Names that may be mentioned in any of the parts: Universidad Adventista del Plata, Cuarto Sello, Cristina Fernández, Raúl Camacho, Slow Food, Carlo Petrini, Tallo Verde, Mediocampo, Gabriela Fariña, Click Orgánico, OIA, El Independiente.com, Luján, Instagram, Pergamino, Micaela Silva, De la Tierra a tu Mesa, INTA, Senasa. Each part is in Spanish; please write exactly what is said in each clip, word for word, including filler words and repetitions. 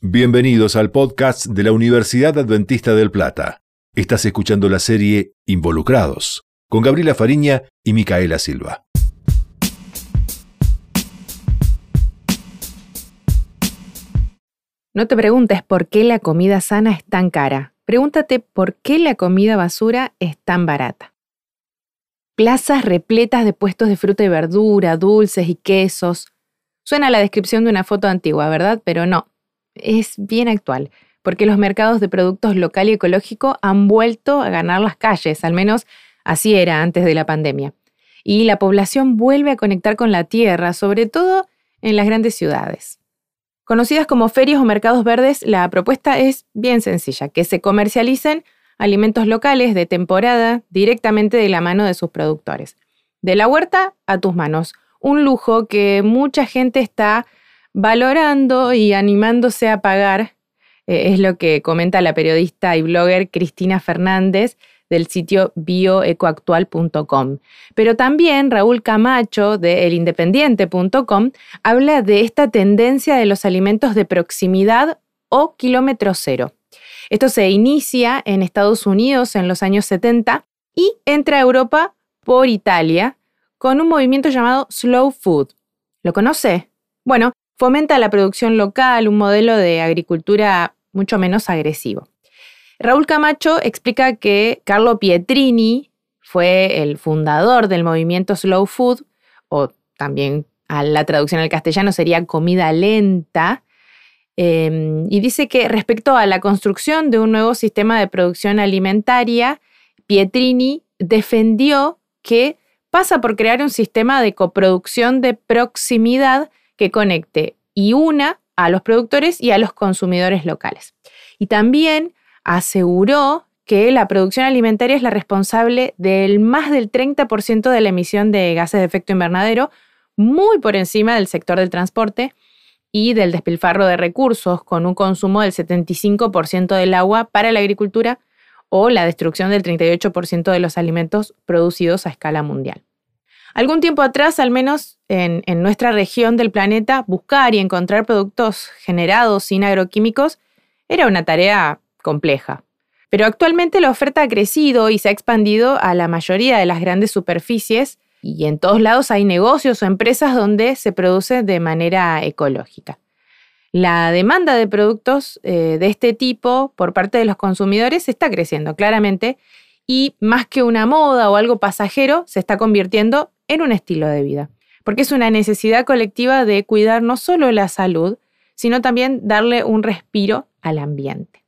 Bienvenidos al podcast de la Universidad Adventista del Plata. Estás escuchando la serie Involucrados, con Gabriela Fariña y Micaela Silva. No te preguntes por qué la comida sana es tan cara. Pregúntate por qué la comida basura es tan barata. Plazas repletas de puestos de fruta y verdura, dulces y quesos. Suena a la descripción de una foto antigua, ¿verdad? Pero no. Es bien actual, porque los mercados de productos local y ecológico han vuelto a ganar las calles, al menos así era antes de la pandemia. Y la población vuelve a conectar con la tierra, sobre todo en las grandes ciudades. Conocidas como ferias o mercados verdes, la propuesta es bien sencilla, que se comercialicen alimentos locales de temporada directamente de la mano de sus productores. De la huerta a tus manos, un lujo que mucha gente está valorando y animándose a pagar, eh, es lo que comenta la periodista y blogger Cristina Fernández del sitio bio ecoactual punto com. Pero también Raúl Camacho de El Independiente punto com habla de esta tendencia de los alimentos de proximidad o kilómetro cero. Esto se inicia en Estados Unidos en los años setenta y entra a Europa por Italia con un movimiento llamado Slow Food. ¿Lo conoce? Bueno, fomenta la producción local, un modelo de agricultura mucho menos agresivo. Raúl Camacho explica que Carlo Petrini fue el fundador del movimiento Slow Food, o también a la traducción al castellano sería comida lenta, eh, y dice que respecto a la construcción de un nuevo sistema de producción alimentaria, Petrini defendió que pasa por crear un sistema de coproducción de proximidad que conecte y una a los productores y a los consumidores locales. Y también aseguró que la producción alimentaria es la responsable del más del treinta por ciento de la emisión de gases de efecto invernadero, muy por encima del sector del transporte y del despilfarro de recursos, con un consumo del setenta y cinco por ciento del agua para la agricultura o la destrucción del treinta y ocho por ciento de los alimentos producidos a escala mundial. Algún tiempo atrás, al menos en, en nuestra región del planeta, buscar y encontrar productos generados sin agroquímicos era una tarea compleja. Pero actualmente la oferta ha crecido y se ha expandido a la mayoría de las grandes superficies y en todos lados hay negocios o empresas donde se produce de manera ecológica. La demanda de productos eh, de este tipo por parte de los consumidores está creciendo claramente y más que una moda o algo pasajero se está convirtiendo en un estilo de vida, porque es una necesidad colectiva de cuidar no solo la salud, sino también darle un respiro al ambiente.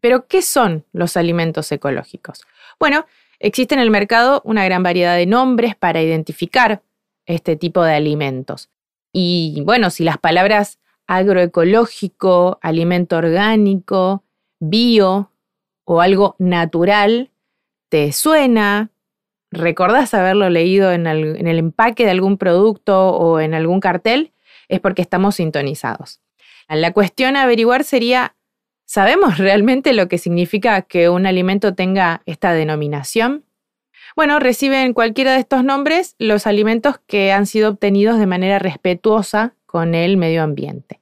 Pero, ¿qué son los alimentos ecológicos? Bueno, existe en el mercado una gran variedad de nombres para identificar este tipo de alimentos. Y bueno, si las palabras agroecológico, alimento orgánico, bio o algo natural te suena, recordás haberlo leído en el, en el empaque de algún producto o en algún cartel, es porque estamos sintonizados. La cuestión a averiguar sería, ¿sabemos realmente lo que significa que un alimento tenga esta denominación? Bueno, reciben cualquiera de estos nombres los alimentos que han sido obtenidos de manera respetuosa con el medio ambiente.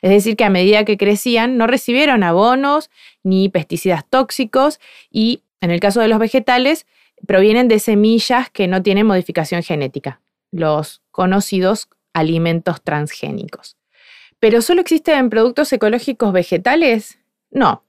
Es decir, que a medida que crecían no recibieron abonos ni pesticidas tóxicos y, en el caso de los vegetales, provienen de semillas que no tienen modificación genética, los conocidos alimentos transgénicos. ¿Pero solo existen productos ecológicos vegetales? No.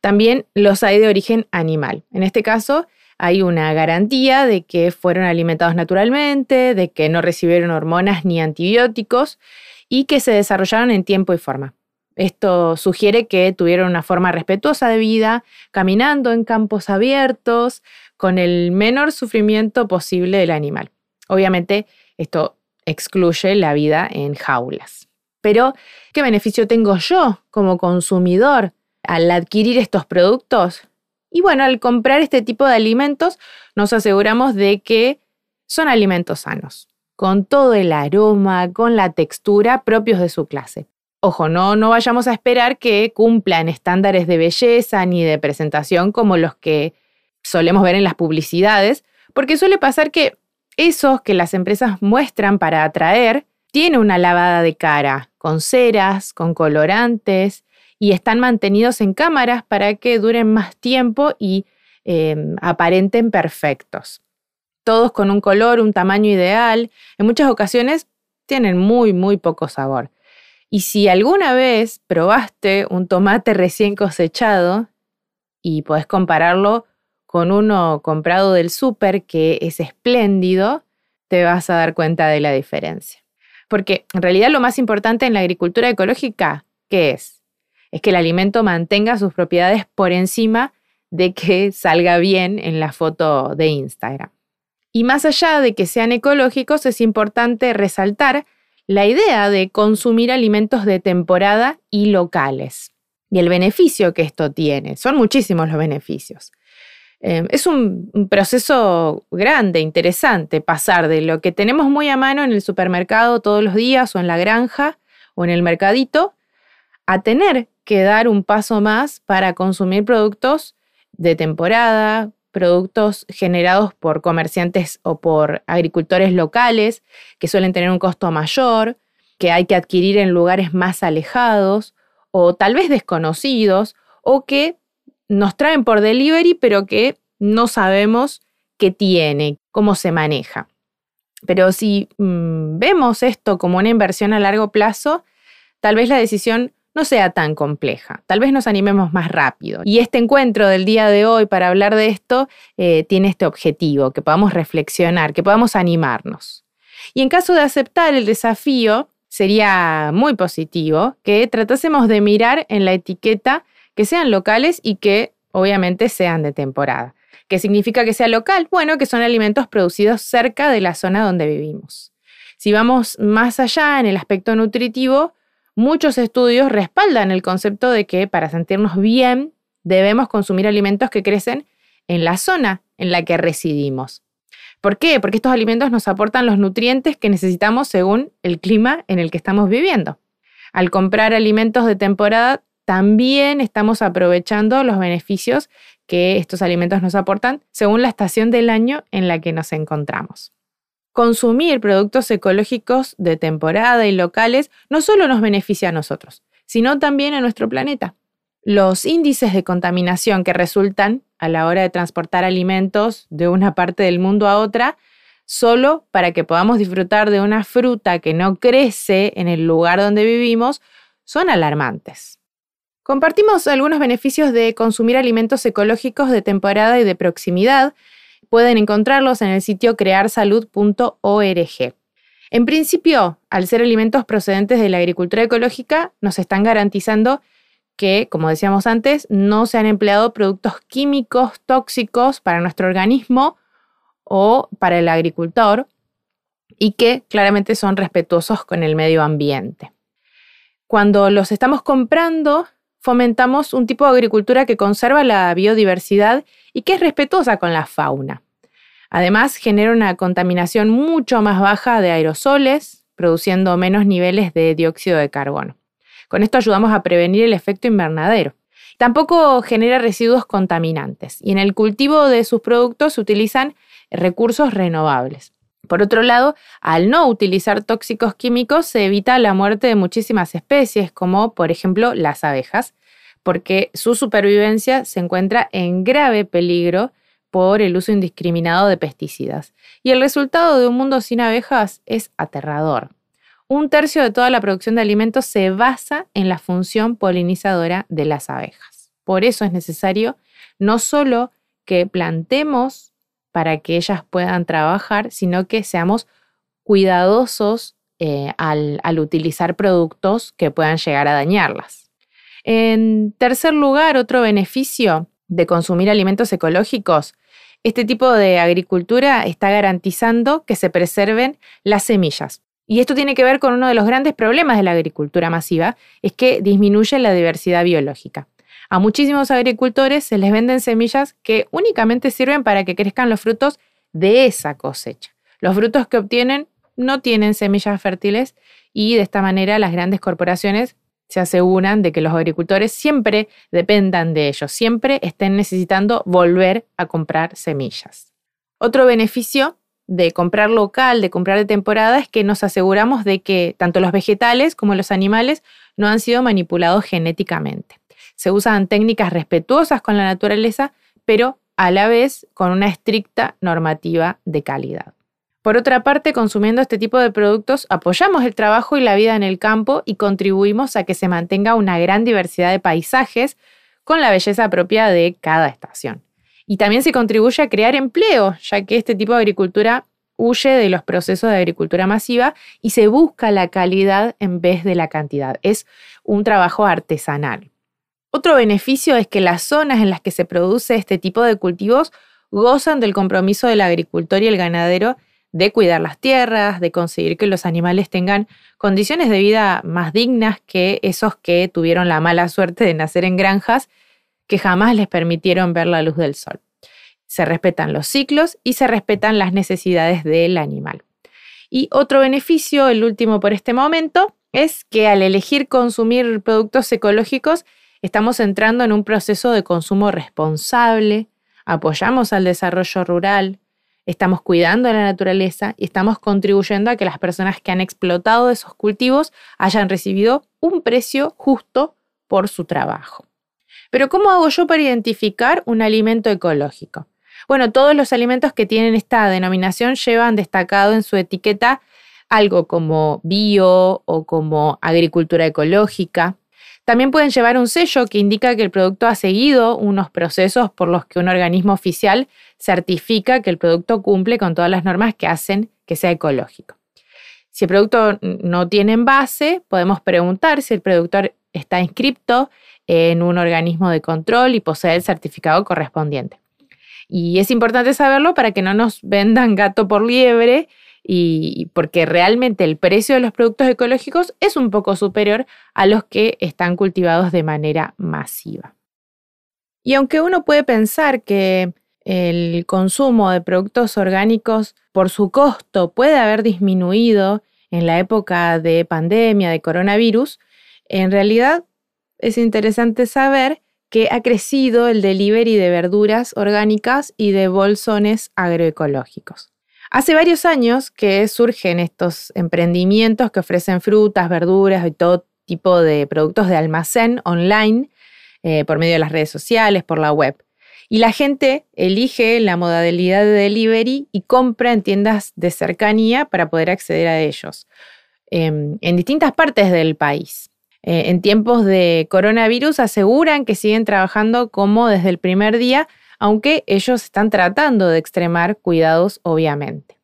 También los hay de origen animal. En este caso, hay una garantía de que fueron alimentados naturalmente, de que no recibieron hormonas ni antibióticos y que se desarrollaron en tiempo y forma. Esto sugiere que tuvieron una forma respetuosa de vida, caminando en campos abiertos, con el menor sufrimiento posible del animal. Obviamente, esto excluye la vida en jaulas. Pero, ¿qué beneficio tengo yo como consumidor al adquirir estos productos? Y bueno, al comprar este tipo de alimentos, nos aseguramos de que son alimentos sanos, con todo el aroma, con la textura propios de su clase. Ojo, no, no vayamos a esperar que cumplan estándares de belleza ni de presentación como los que solemos ver en las publicidades, porque suele pasar que esos que las empresas muestran para atraer tienen una lavada de cara, con ceras, con colorantes y están mantenidos en cámaras para que duren más tiempo y eh, aparenten perfectos. Todos con un color, un tamaño ideal. En muchas ocasiones tienen muy, muy poco sabor. Y si alguna vez probaste un tomate recién cosechado y podés compararlo con uno comprado del súper que es espléndido, te vas a dar cuenta de la diferencia. Porque en realidad lo más importante en la agricultura ecológica, ¿qué es? Es que el alimento mantenga sus propiedades por encima de que salga bien en la foto de Instagram. Y más allá de que sean ecológicos, es importante resaltar la idea de consumir alimentos de temporada y locales. Y el beneficio que esto tiene. Son muchísimos los beneficios. Eh, es un, un proceso grande, interesante, pasar de lo que tenemos muy a mano en el supermercado todos los días, o en la granja, o en el mercadito, a tener que dar un paso más para consumir productos de temporada, productos generados por comerciantes o por agricultores locales, que suelen tener un costo mayor, que hay que adquirir en lugares más alejados, o tal vez desconocidos, o que nos traen por delivery, pero que no sabemos qué tiene, cómo se maneja. Pero si mmm, vemos esto como una inversión a largo plazo, tal vez la decisión no sea tan compleja. Tal vez nos animemos más rápido. Y este encuentro del día de hoy para hablar de esto eh, tiene este objetivo, que podamos reflexionar, que podamos animarnos. Y en caso de aceptar el desafío, sería muy positivo que tratásemos de mirar en la etiqueta que sean locales y que obviamente sean de temporada. ¿Qué significa que sea local? Bueno, que son alimentos producidos cerca de la zona donde vivimos. Si vamos más allá en el aspecto nutritivo, muchos estudios respaldan el concepto de que para sentirnos bien debemos consumir alimentos que crecen en la zona en la que residimos. ¿Por qué? Porque estos alimentos nos aportan los nutrientes que necesitamos según el clima en el que estamos viviendo. Al comprar alimentos de temporada, también estamos aprovechando los beneficios que estos alimentos nos aportan según la estación del año en la que nos encontramos. Consumir productos ecológicos de temporada y locales no solo nos beneficia a nosotros, sino también a nuestro planeta. Los índices de contaminación que resultan a la hora de transportar alimentos de una parte del mundo a otra, solo para que podamos disfrutar de una fruta que no crece en el lugar donde vivimos, son alarmantes. Compartimos algunos beneficios de consumir alimentos ecológicos de temporada y de proximidad. Pueden encontrarlos en el sitio crear salud punto org. En principio, al ser alimentos procedentes de la agricultura ecológica, nos están garantizando que, como decíamos antes, no se han empleado productos químicos tóxicos para nuestro organismo o para el agricultor y que claramente son respetuosos con el medio ambiente. Cuando los estamos comprando, fomentamos un tipo de agricultura que conserva la biodiversidad y que es respetuosa con la fauna. Además, genera una contaminación mucho más baja de aerosoles, produciendo menos niveles de dióxido de carbono. Con esto ayudamos a prevenir el efecto invernadero. Tampoco genera residuos contaminantes y en el cultivo de sus productos se utilizan recursos renovables. Por otro lado, al no utilizar tóxicos químicos se evita la muerte de muchísimas especies, como por ejemplo las abejas, porque su supervivencia se encuentra en grave peligro por el uso indiscriminado de pesticidas. Y el resultado de un mundo sin abejas es aterrador. Un tercio de toda la producción de alimentos se basa en la función polinizadora de las abejas. Por eso es necesario no solo que plantemos para que ellas puedan trabajar, sino que seamos cuidadosos eh, al, al utilizar productos que puedan llegar a dañarlas. En tercer lugar, otro beneficio de consumir alimentos ecológicos, este tipo de agricultura está garantizando que se preserven las semillas. Y esto tiene que ver con uno de los grandes problemas de la agricultura masiva, es que disminuye la diversidad biológica. A muchísimos agricultores se les venden semillas que únicamente sirven para que crezcan los frutos de esa cosecha. Los frutos que obtienen no tienen semillas fértiles y de esta manera las grandes corporaciones se aseguran de que los agricultores siempre dependan de ellos, siempre estén necesitando volver a comprar semillas. Otro beneficio de comprar local, de comprar de temporada, es que nos aseguramos de que tanto los vegetales como los animales no han sido manipulados genéticamente. Se usan técnicas respetuosas con la naturaleza, pero a la vez con una estricta normativa de calidad. Por otra parte, consumiendo este tipo de productos, apoyamos el trabajo y la vida en el campo y contribuimos a que se mantenga una gran diversidad de paisajes con la belleza propia de cada estación. Y también se contribuye a crear empleo, ya que este tipo de agricultura huye de los procesos de agricultura masiva y se busca la calidad en vez de la cantidad. Es un trabajo artesanal. Otro beneficio es que las zonas en las que se produce este tipo de cultivos gozan del compromiso del agricultor y el ganadero de cuidar las tierras, de conseguir que los animales tengan condiciones de vida más dignas que esos que tuvieron la mala suerte de nacer en granjas que jamás les permitieron ver la luz del sol. Se respetan los ciclos y se respetan las necesidades del animal. Y otro beneficio, el último por este momento, es que al elegir consumir productos ecológicos, estamos entrando en un proceso de consumo responsable, apoyamos al desarrollo rural, estamos cuidando la naturaleza y estamos contribuyendo a que las personas que han explotado esos cultivos hayan recibido un precio justo por su trabajo. Pero ¿cómo hago yo para identificar un alimento ecológico? Bueno, todos los alimentos que tienen esta denominación llevan destacado en su etiqueta algo como bio o como agricultura ecológica. También pueden llevar un sello que indica que el producto ha seguido unos procesos por los que un organismo oficial certifica que el producto cumple con todas las normas que hacen que sea ecológico. Si el producto no tiene envase, podemos preguntar si el productor está inscripto en un organismo de control y posee el certificado correspondiente. Y es importante saberlo para que no nos vendan gato por liebre, y porque realmente el precio de los productos ecológicos es un poco superior a los que están cultivados de manera masiva. Y aunque uno puede pensar que el consumo de productos orgánicos por su costo puede haber disminuido en la época de pandemia de coronavirus, en realidad es interesante saber que ha crecido el delivery de verduras orgánicas y de bolsones agroecológicos. Hace varios años que surgen estos emprendimientos que ofrecen frutas, verduras y todo tipo de productos de almacén online, eh, por medio de las redes sociales, por la web. Y la gente elige la modalidad de delivery y compra en tiendas de cercanía para poder acceder a ellos, eh, en distintas partes del país. Eh, en tiempos de coronavirus aseguran que siguen trabajando como desde el primer día, aunque ellos están tratando de extremar cuidados, obviamente.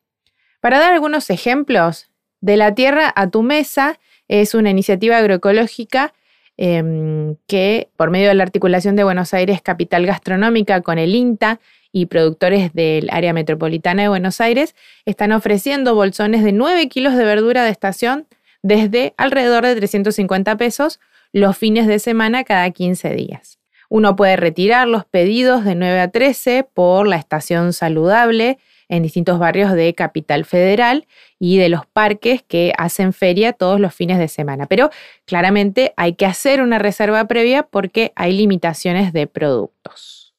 Para dar algunos ejemplos, De la Tierra a tu Mesa es una iniciativa agroecológica eh, que, por medio de la articulación de Buenos Aires Capital Gastronómica con el INTA y productores del área metropolitana de Buenos Aires, están ofreciendo bolsones de nueve kilos de verdura de estación desde alrededor de trescientos cincuenta pesos los fines de semana cada quince días. Uno puede retirar los pedidos de nueve a trece por la estación saludable en distintos barrios de Capital Federal y de los parques que hacen feria todos los fines de semana. Pero claramente hay que hacer una reserva previa porque hay limitaciones de productos.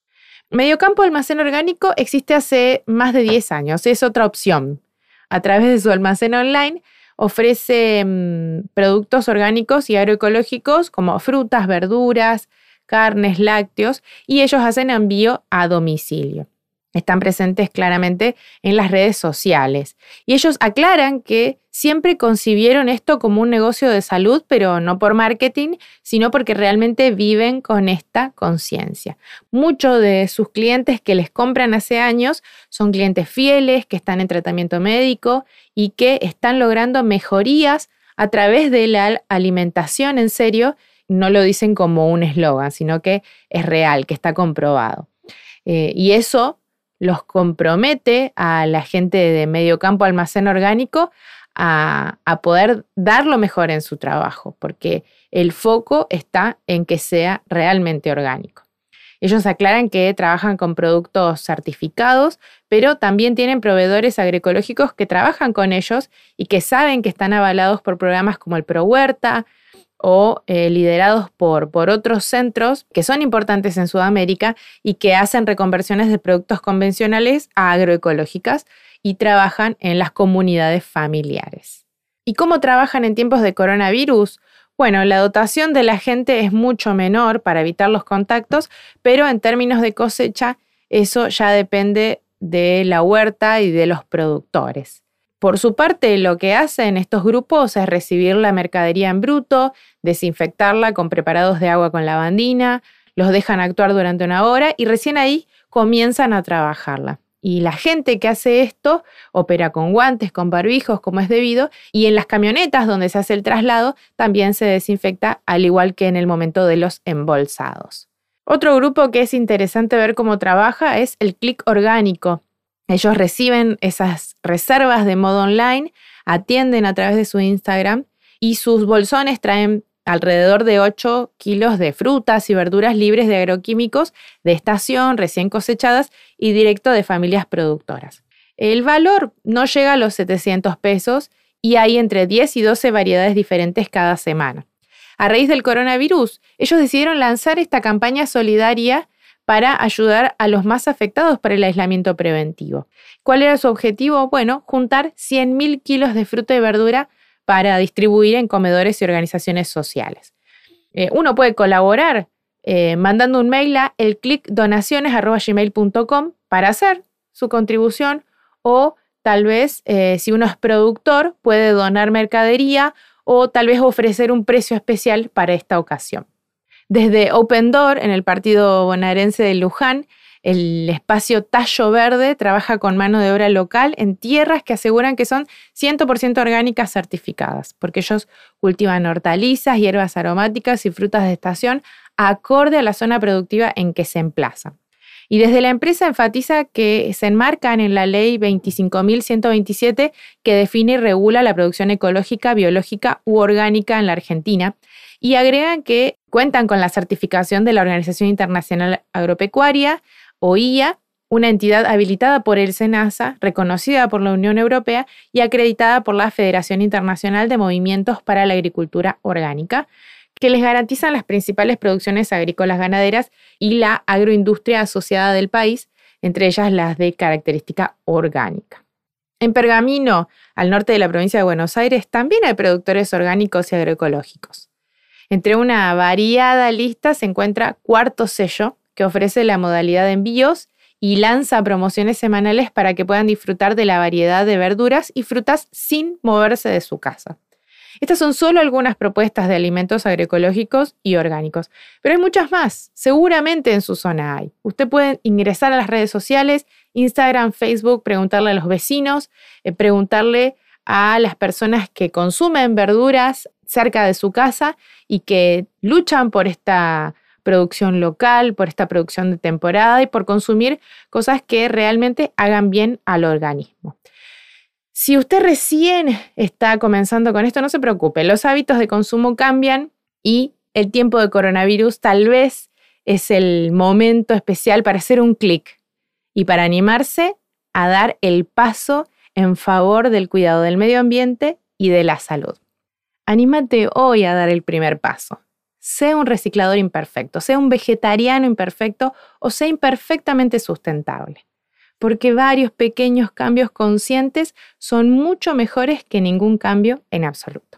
Mediocampo Almacén Orgánico existe hace más de diez años. Es otra opción. A través de su almacén online ofrece mmm, productos orgánicos y agroecológicos como frutas, verduras, carnes, lácteos, y ellos hacen envío a domicilio. Están presentes claramente en las redes sociales. Y ellos aclaran que siempre concibieron esto como un negocio de salud, pero no por marketing, sino porque realmente viven con esta conciencia. Muchos de sus clientes que les compran hace años son clientes fieles, que están en tratamiento médico y que están logrando mejorías a través de la alimentación en serio. No lo dicen como un eslogan, sino que es real, que está comprobado. Eh, y eso los compromete a la gente de Mediocampo Almacén Orgánico a, a poder dar lo mejor en su trabajo, porque el foco está en que sea realmente orgánico. Ellos aclaran que trabajan con productos certificados, pero también tienen proveedores agroecológicos que trabajan con ellos y que saben que están avalados por programas como el Pro Huerta, o eh, liderados por, por otros centros que son importantes en Sudamérica y que hacen reconversiones de productos convencionales a agroecológicas y trabajan en las comunidades familiares. ¿Y cómo trabajan en tiempos de coronavirus? Bueno, la dotación de la gente es mucho menor para evitar los contactos, pero en términos de cosecha, eso ya depende de la huerta y de los productores. Por su parte, lo que hacen estos grupos es recibir la mercadería en bruto, desinfectarla con preparados de agua con lavandina, los dejan actuar durante una hora y recién ahí comienzan a trabajarla. Y la gente que hace esto opera con guantes, con barbijos, como es debido, y en las camionetas donde se hace el traslado también se desinfecta, al igual que en el momento de los embolsados. Otro grupo que es interesante ver cómo trabaja es el Click Orgánico. Ellos reciben esas reservas de modo online, atienden a través de su Instagram y sus bolsones traen alrededor de ocho kilos de frutas y verduras libres de agroquímicos de estación, recién cosechadas y directo de familias productoras. El valor no llega a los setecientos pesos y hay entre diez y doce variedades diferentes cada semana. A raíz del coronavirus, ellos decidieron lanzar esta campaña solidaria para ayudar a los más afectados por el aislamiento preventivo. ¿Cuál era su objetivo? Bueno, juntar cien mil kilos de fruta y verdura para distribuir en comedores y organizaciones sociales. Eh, uno puede colaborar eh, mandando un mail a el click donaciones arroba gmail punto com para hacer su contribución, o tal vez, eh, si uno es productor, puede donar mercadería o tal vez ofrecer un precio especial para esta ocasión. Desde Open Door, en el partido bonaerense de Luján, el espacio Tallo Verde trabaja con mano de obra local en tierras que aseguran que son cien por ciento orgánicas certificadas, porque ellos cultivan hortalizas, hierbas aromáticas y frutas de estación acorde a la zona productiva en que se emplazan. Y desde la empresa enfatiza que se enmarcan en la ley veinticinco mil ciento veintisiete, que define y regula la producción ecológica, biológica u orgánica en la Argentina, y agregan que cuentan con la certificación de la Organización Internacional Agropecuaria, O I A, una entidad habilitada por el Senasa, reconocida por la Unión Europea y acreditada por la Federación Internacional de Movimientos para la Agricultura Orgánica, que les garantizan las principales producciones agrícolas ganaderas y la agroindustria asociada del país, entre ellas las de característica orgánica. En Pergamino, al norte de la provincia de Buenos Aires, también hay productores orgánicos y agroecológicos. Entre una variada lista se encuentra Cuarto Sello, que ofrece la modalidad de envíos y lanza promociones semanales para que puedan disfrutar de la variedad de verduras y frutas sin moverse de su casa. Estas son solo algunas propuestas de alimentos agroecológicos y orgánicos, pero hay muchas más, seguramente en su zona hay. Usted puede ingresar a las redes sociales, Instagram, Facebook, preguntarle a los vecinos, eh, preguntarle a las personas que consumen verduras cerca de su casa y que luchan por esta producción local, por esta producción de temporada y por consumir cosas que realmente hagan bien al organismo. Si usted recién está comenzando con esto, no se preocupe, los hábitos de consumo cambian y el tiempo de coronavirus tal vez es el momento especial para hacer un clic y para animarse a dar el paso en favor del cuidado del medio ambiente y de la salud. Anímate hoy a dar el primer paso. Sé un reciclador imperfecto, sé un vegetariano imperfecto o sé imperfectamente sustentable. Porque varios pequeños cambios conscientes son mucho mejores que ningún cambio en absoluto.